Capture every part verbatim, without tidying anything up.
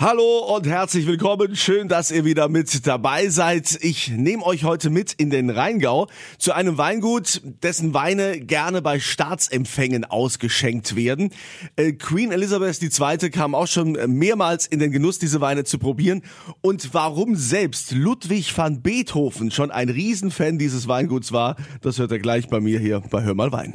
Hallo und herzlich willkommen. Schön, dass ihr wieder mit dabei seid. Ich nehme euch heute mit in den Rheingau zu einem Weingut, dessen Weine gerne bei Staatsempfängen ausgeschenkt werden. Äh, Queen Elizabeth die Zweite kam auch schon mehrmals in den Genuss, diese Weine zu probieren. Und warum selbst Ludwig van Beethoven schon ein Riesenfan dieses Weinguts war, das hört ihr gleich bei mir hier bei Hör mal Wein.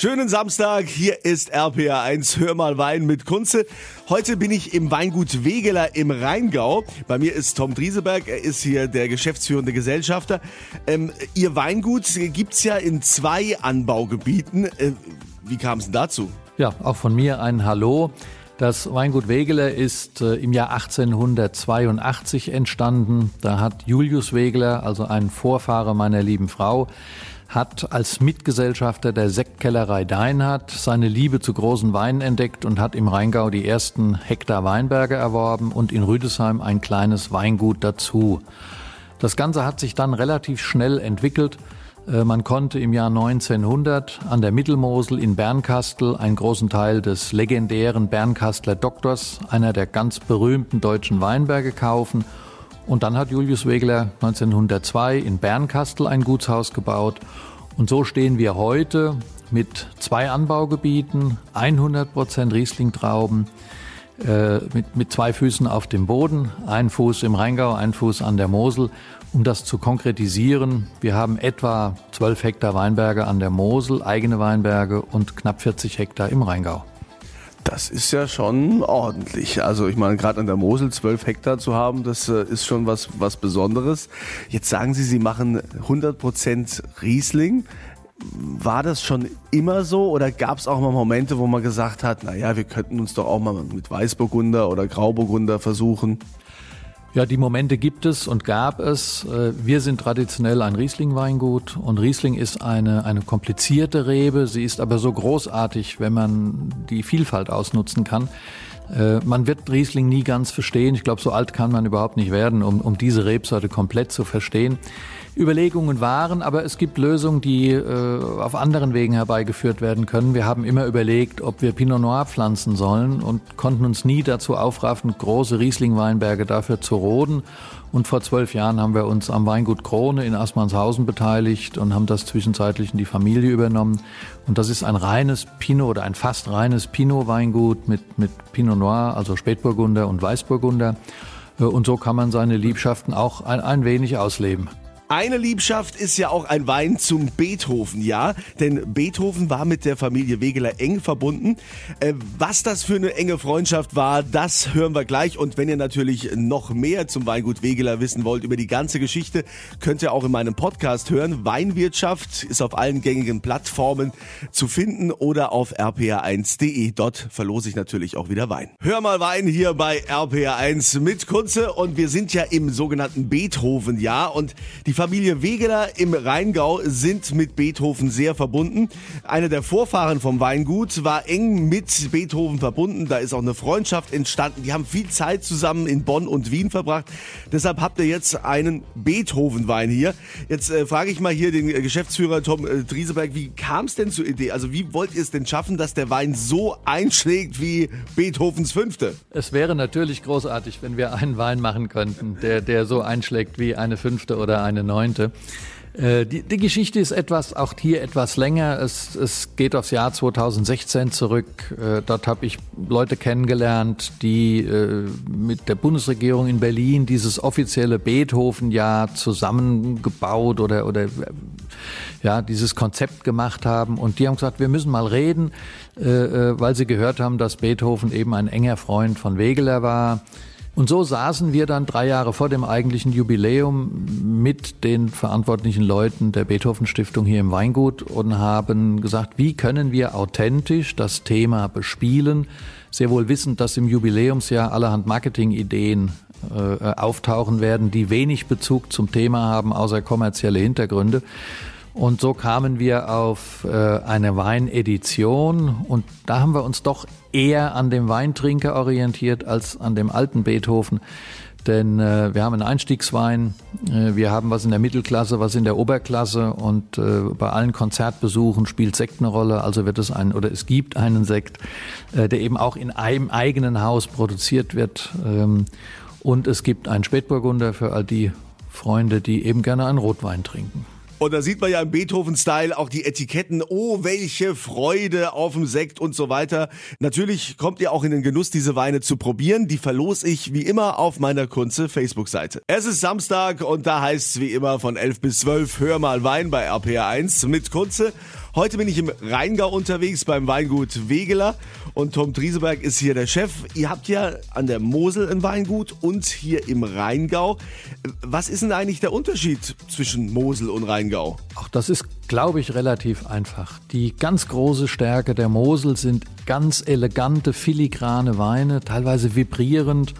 Schönen Samstag, hier ist R P R eins, Hör mal Wein mit Kunze. Heute bin ich im Weingut Wegeler im Rheingau. Bei mir ist Tom Drieseberg, er ist hier der geschäftsführende Gesellschafter. Ähm, ihr Weingut gibt's ja in zwei Anbaugebieten. Äh, wie kam es denn dazu? Ja, auch von mir ein Hallo. Das Weingut Wegeler ist äh, im Jahr achtzehnhundertzweiundachtzig entstanden. Da hat Julius Wegeler, also ein Vorfahre meiner lieben Frau, hat als Mitgesellschafter der Sektkellerei Deinhard seine Liebe zu großen Weinen entdeckt und hat im Rheingau die ersten Hektar Weinberge erworben und in Rüdesheim ein kleines Weingut dazu. Das Ganze hat sich dann relativ schnell entwickelt. Man konnte im Jahr neunzehnhundert an der Mittelmosel in Bernkastel einen großen Teil des legendären Bernkasteler Doktors, einer der ganz berühmten deutschen Weinberge, kaufen. Und dann hat Julius Wegeler neunzehnhundertzwei in Bernkastel ein Gutshaus gebaut. Und so stehen wir heute mit zwei Anbaugebieten, hundert Prozent Riesling-Trauben, äh, mit, mit zwei Füßen auf dem Boden, ein Fuß im Rheingau, ein Fuß an der Mosel. Um das zu konkretisieren, wir haben etwa zwölf Hektar Weinberge an der Mosel, eigene Weinberge und knapp vierzig Hektar im Rheingau. Das ist ja schon ordentlich. Also ich meine, gerade an der Mosel zwölf Hektar zu haben, das äh, ist schon was, was Besonderes. Jetzt sagen Sie, Sie machen hundert Prozent Riesling. War das schon immer so oder gab es auch mal Momente, wo man gesagt hat, naja, wir könnten uns doch auch mal mit Weißburgunder oder Grauburgunder versuchen? Ja, die Momente gibt es und gab es. Wir sind traditionell ein Riesling-Weingut und Riesling ist eine, eine komplizierte Rebe. Sie ist aber so großartig, wenn man die Vielfalt ausnutzen kann. Man wird Riesling nie ganz verstehen. Ich glaube, so alt kann man überhaupt nicht werden, um, um diese Rebsorte komplett zu verstehen. Überlegungen waren, aber es gibt Lösungen, die äh, auf anderen Wegen herbeigeführt werden können. Wir haben immer überlegt, ob wir Pinot Noir pflanzen sollen und konnten uns nie dazu aufraffen, große Riesling-Weinberge dafür zu roden. Und vor zwölf Jahren haben wir uns am Weingut Krone in Assmannshausen beteiligt und haben das zwischenzeitlich in die Familie übernommen. Und das ist ein reines Pinot oder ein fast reines Pinot-Weingut mit, mit Pinot Noir, also Spätburgunder und Weißburgunder. Und so kann man seine Liebschaften auch ein, ein wenig ausleben. Eine Liebschaft ist ja auch ein Wein zum Beethoven-Jahr, denn Beethoven war mit der Familie Wegeler eng verbunden. Was das für eine enge Freundschaft war, das hören wir gleich. Und wenn ihr natürlich noch mehr zum Weingut Wegeler wissen wollt, über die ganze Geschichte, könnt ihr auch in meinem Podcast hören. Weinwirtschaft ist auf allen gängigen Plattformen zu finden oder auf r p r eins punkt d e. Dort verlose ich natürlich auch wieder Wein. Hör mal Wein hier bei R P R eins mit Kunze und wir sind ja im sogenannten Beethoven-Jahr und die Familie Wegeler im Rheingau sind mit Beethoven sehr verbunden. Einer der Vorfahren vom Weingut war eng mit Beethoven verbunden. Da ist auch eine Freundschaft entstanden. Die haben viel Zeit zusammen in Bonn und Wien verbracht. Deshalb habt ihr jetzt einen Beethoven-Wein hier. Jetzt äh, frage ich mal hier den Geschäftsführer Tom äh, Drieseberg, wie kam es denn zur Idee? Also wie wollt ihr es denn schaffen, dass der Wein so einschlägt wie Beethovens Fünfte? Es wäre natürlich großartig, wenn wir einen Wein machen könnten, der, der so einschlägt wie eine Fünfte oder eine Neunte. Äh, die, die Geschichte ist etwas, auch hier etwas länger. Es, es geht aufs Jahr zweitausendsechzehn zurück. Äh, dort habe ich Leute kennengelernt, die äh, mit der Bundesregierung in Berlin dieses offizielle Beethoven-Jahr zusammengebaut oder, oder äh, ja, dieses Konzept gemacht haben. Und die haben gesagt, wir müssen mal reden, äh, weil sie gehört haben, dass Beethoven eben ein enger Freund von Wegeler war. Und so saßen wir dann drei Jahre vor dem eigentlichen Jubiläum mit den verantwortlichen Leuten der Beethoven-Stiftung hier im Weingut und haben gesagt, wie können wir authentisch das Thema bespielen, sehr wohl wissend, dass im Jubiläumsjahr allerhand Marketingideen äh, auftauchen werden, die wenig Bezug zum Thema haben, außer kommerzielle Hintergründe. Und so kamen wir auf äh, eine Weinedition und da haben wir uns doch eher an dem Weintrinker orientiert als an dem alten Beethoven. Denn äh, wir haben einen Einstiegswein, äh, wir haben was in der Mittelklasse, was in der Oberklasse und äh, bei allen Konzertbesuchen spielt Sekt eine Rolle. Also wird es ein, oder es gibt einen Sekt, äh, der eben auch in einem eigenen Haus produziert wird. Ähm, und es gibt einen Spätburgunder für all die Freunde, die eben gerne einen Rotwein trinken. Und da sieht man ja im Beethoven-Style auch die Etiketten. Oh, welche Freude auf dem Sekt und so weiter. Natürlich kommt ihr auch in den Genuss, diese Weine zu probieren. Die verlose ich wie immer auf meiner Kunze-Facebook-Seite. Es ist Samstag und da heißt es wie immer von elf bis zwölf Hör mal Wein bei R P R eins mit Kunze. Heute bin ich im Rheingau unterwegs beim Weingut Wegeler und Tom Drieseberg ist hier der Chef. Ihr habt ja an der Mosel ein Weingut und hier im Rheingau. Was ist denn eigentlich der Unterschied zwischen Mosel und Rheingau? Ach, das ist, glaube ich, relativ einfach. Die ganz große Stärke der Mosel sind ganz elegante, filigrane Weine, teilweise vibrierend,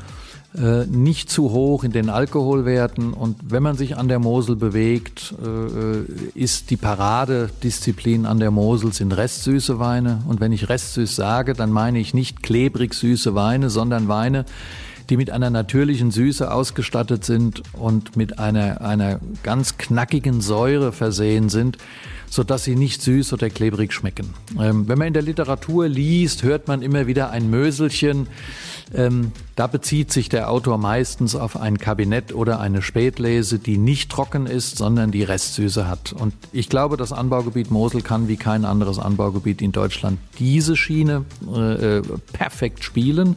äh, nicht zu hoch in den Alkoholwerten. Und wenn man sich an der Mosel bewegt, äh, ist die Paradedisziplin an der Mosel sind restsüße Weine. Und wenn ich restsüß sage, dann meine ich nicht klebrig süße Weine, sondern Weine, die mit einer natürlichen Süße ausgestattet sind und mit einer, einer ganz knackigen Säure versehen sind, sodass sie nicht süß oder klebrig schmecken. Ähm, wenn man in der Literatur liest, hört man immer wieder ein Möselchen. Ähm, da bezieht sich der Autor meistens auf ein Kabinett oder eine Spätlese, die nicht trocken ist, sondern die Restsüße hat. Und ich glaube, das Anbaugebiet Mosel kann wie kein anderes Anbaugebiet in Deutschland diese Schiene äh, perfekt spielen.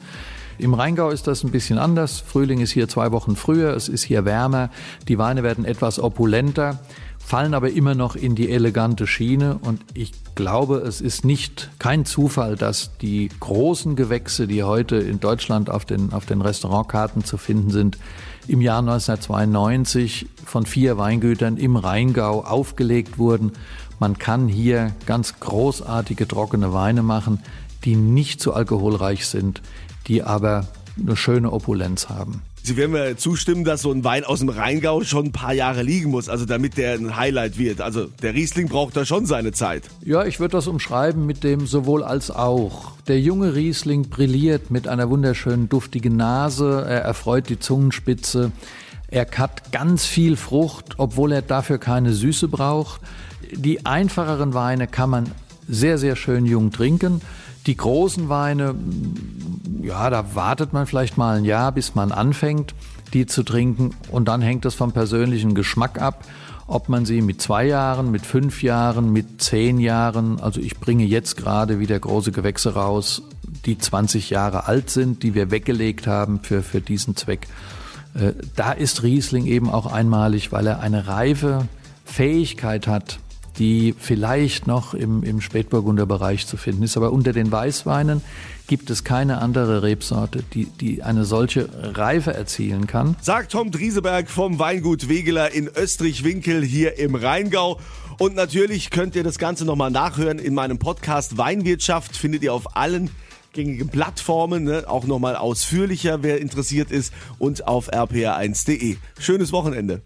Im Rheingau ist das ein bisschen anders. Frühling ist hier zwei Wochen früher, es ist hier wärmer, die Weine werden etwas opulenter, fallen aber immer noch in die elegante Schiene. Und ich glaube, es ist nicht kein Zufall, dass die großen Gewächse, die heute in Deutschland auf den, auf den Restaurantkarten zu finden sind, im Jahr neunzehnhundertzweiundneunzig von vier Weingütern im Rheingau aufgelegt wurden. Man kann hier ganz großartige trockene Weine machen, die nicht zu alkoholreich sind, die aber eine schöne Opulenz haben. Sie werden mir zustimmen, dass so ein Wein aus dem Rheingau schon ein paar Jahre liegen muss, also damit der ein Highlight wird. Also der Riesling braucht da schon seine Zeit. Ja, ich würde das umschreiben mit dem sowohl als auch. Der junge Riesling brilliert mit einer wunderschönen duftigen Nase, er erfreut die Zungenspitze, er hat ganz viel Frucht, obwohl er dafür keine Süße braucht. Die einfacheren Weine kann man sehr, sehr schön jung trinken. Die großen Weine, ja, da wartet man vielleicht mal ein Jahr, bis man anfängt, die zu trinken. Und dann hängt es vom persönlichen Geschmack ab, ob man sie mit zwei Jahren, mit fünf Jahren, mit zehn Jahren, also ich bringe jetzt gerade wieder große Gewächse raus, die zwanzig Jahre alt sind, die wir weggelegt haben für, für diesen Zweck. Da ist Riesling eben auch einmalig, weil er eine reife Fähigkeit hat, die vielleicht noch im, im Spätburgunderbereich zu finden ist. Aber unter den Weißweinen gibt es keine andere Rebsorte, die, die eine solche Reife erzielen kann. Sagt Tom Drieseberg vom Weingut Wegeler in Östrich-Winkel hier im Rheingau. Und natürlich könnt ihr das Ganze nochmal nachhören in meinem Podcast Weinwirtschaft. Findet ihr auf allen gängigen Plattformen, ne? Auch nochmal ausführlicher, wer interessiert ist. Und auf r p r eins punkt d e. Schönes Wochenende.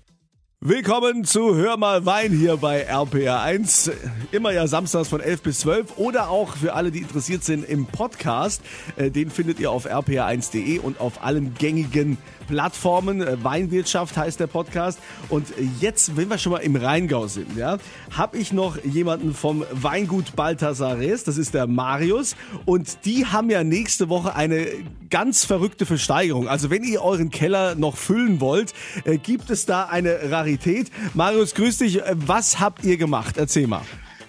Willkommen zu Hör mal Wein hier bei R P R eins. Immer ja samstags von elf bis zwölf oder auch für alle, die interessiert sind, im Podcast. Den findet ihr auf r p r eins punkt d e und auf allen gängigen Plattformen. Weinwirtschaft heißt der Podcast. Und jetzt, wenn wir schon mal im Rheingau sind, ja, habe ich noch jemanden vom Weingut Balthasar Ress. Das ist der Marius. Und die haben ja nächste Woche eine ganz verrückte Versteigerung. Also wenn ihr euren Keller noch füllen wollt, gibt es da eine Rarität. Marius, grüß dich. Was habt ihr gemacht? Erzähl mal.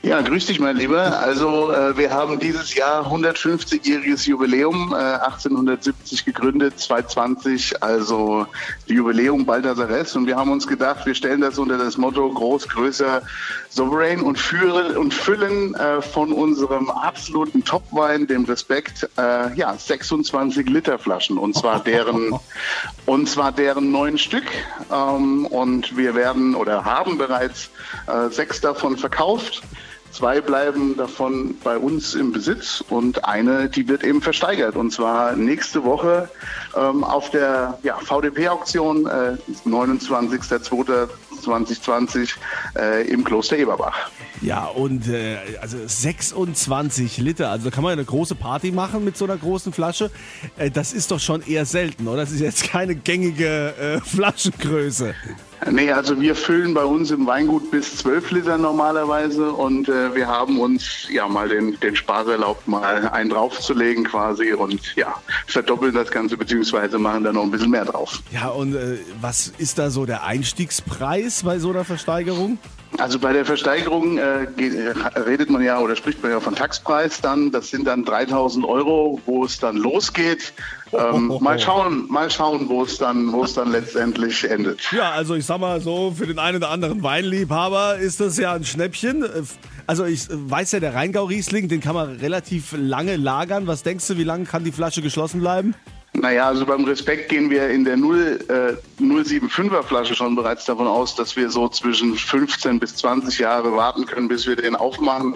Ja, grüß dich, mein Lieber. Also äh, wir haben dieses Jahr hundertfünfzigjähriges Jubiläum, äh, achtzehnhundertsiebzig gegründet, zweitausendzwanzig, also die Jubiläum Balthasar Ress. Und wir haben uns gedacht, wir stellen das unter das Motto groß, größer, souverän und führen und füllen äh, von unserem absoluten Topwein, dem Respekt, äh, ja, sechsundzwanzig Liter Flaschen und zwar deren und zwar deren neun Stück. Ähm, und wir werden oder haben bereits äh, sechs davon verkauft. Zwei bleiben davon bei uns im Besitz und eine, die wird eben versteigert. Und zwar nächste Woche ähm, auf der ja, V D P-Auktion, äh, neunundzwanzigster zweiter zweitausendzwanzig äh, im Kloster Eberbach. Ja, und äh, also sechsundzwanzig Liter, also da kann man ja eine große Party machen mit so einer großen Flasche. Äh, das ist doch schon eher selten, oder? Das ist jetzt keine gängige äh, Flaschengröße. Nee, also wir füllen bei uns im Weingut bis zwölf Liter normalerweise und äh, wir haben uns ja mal den, den Spaß erlaubt, mal einen draufzulegen quasi und ja, verdoppeln das Ganze beziehungsweise machen da noch ein bisschen mehr drauf. Ja, und äh, was ist da so der Einstiegspreis bei so einer Versteigerung? Also bei der Versteigerung äh, redet man ja oder spricht man ja von Taxpreis dann. Das sind dann dreitausend Euro, wo es dann losgeht. Ähm, oh, oh, oh. Mal schauen, mal schauen, wo es dann, wo es dann letztendlich endet. Ja, also ich sag mal so, für den einen oder anderen Weinliebhaber ist das ja ein Schnäppchen. Also ich weiß ja, der Rheingau-Riesling, den kann man relativ lange lagern. Was denkst du, wie lange kann die Flasche geschlossen bleiben? Naja, also beim Respekt gehen wir in der null Komma null fünfundsiebziger Flasche schon bereits davon aus, dass wir so zwischen fünfzehn bis zwanzig Jahre warten können, bis wir den aufmachen.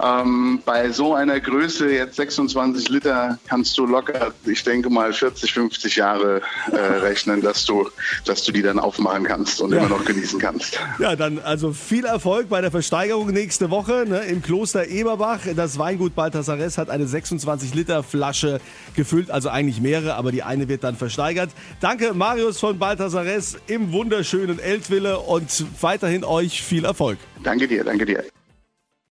Ähm, bei so einer Größe, jetzt sechsundzwanzig Liter, kannst du locker, ich denke mal, vierzig, fünfzig Jahre äh, rechnen, dass du, dass du die dann aufmachen kannst und ja, immer noch genießen kannst. Ja, dann also viel Erfolg bei der Versteigerung nächste Woche, ne, im Kloster Eberbach. Das Weingut Balthasar Ress hat eine sechsundzwanzig Liter Flasche gefüllt, also eigentlich mehrere, aber die eine wird dann versteigert. Danke, Marius von Balthasar Ress im wunderschönen Eltville und weiterhin euch viel Erfolg. Danke dir, danke dir.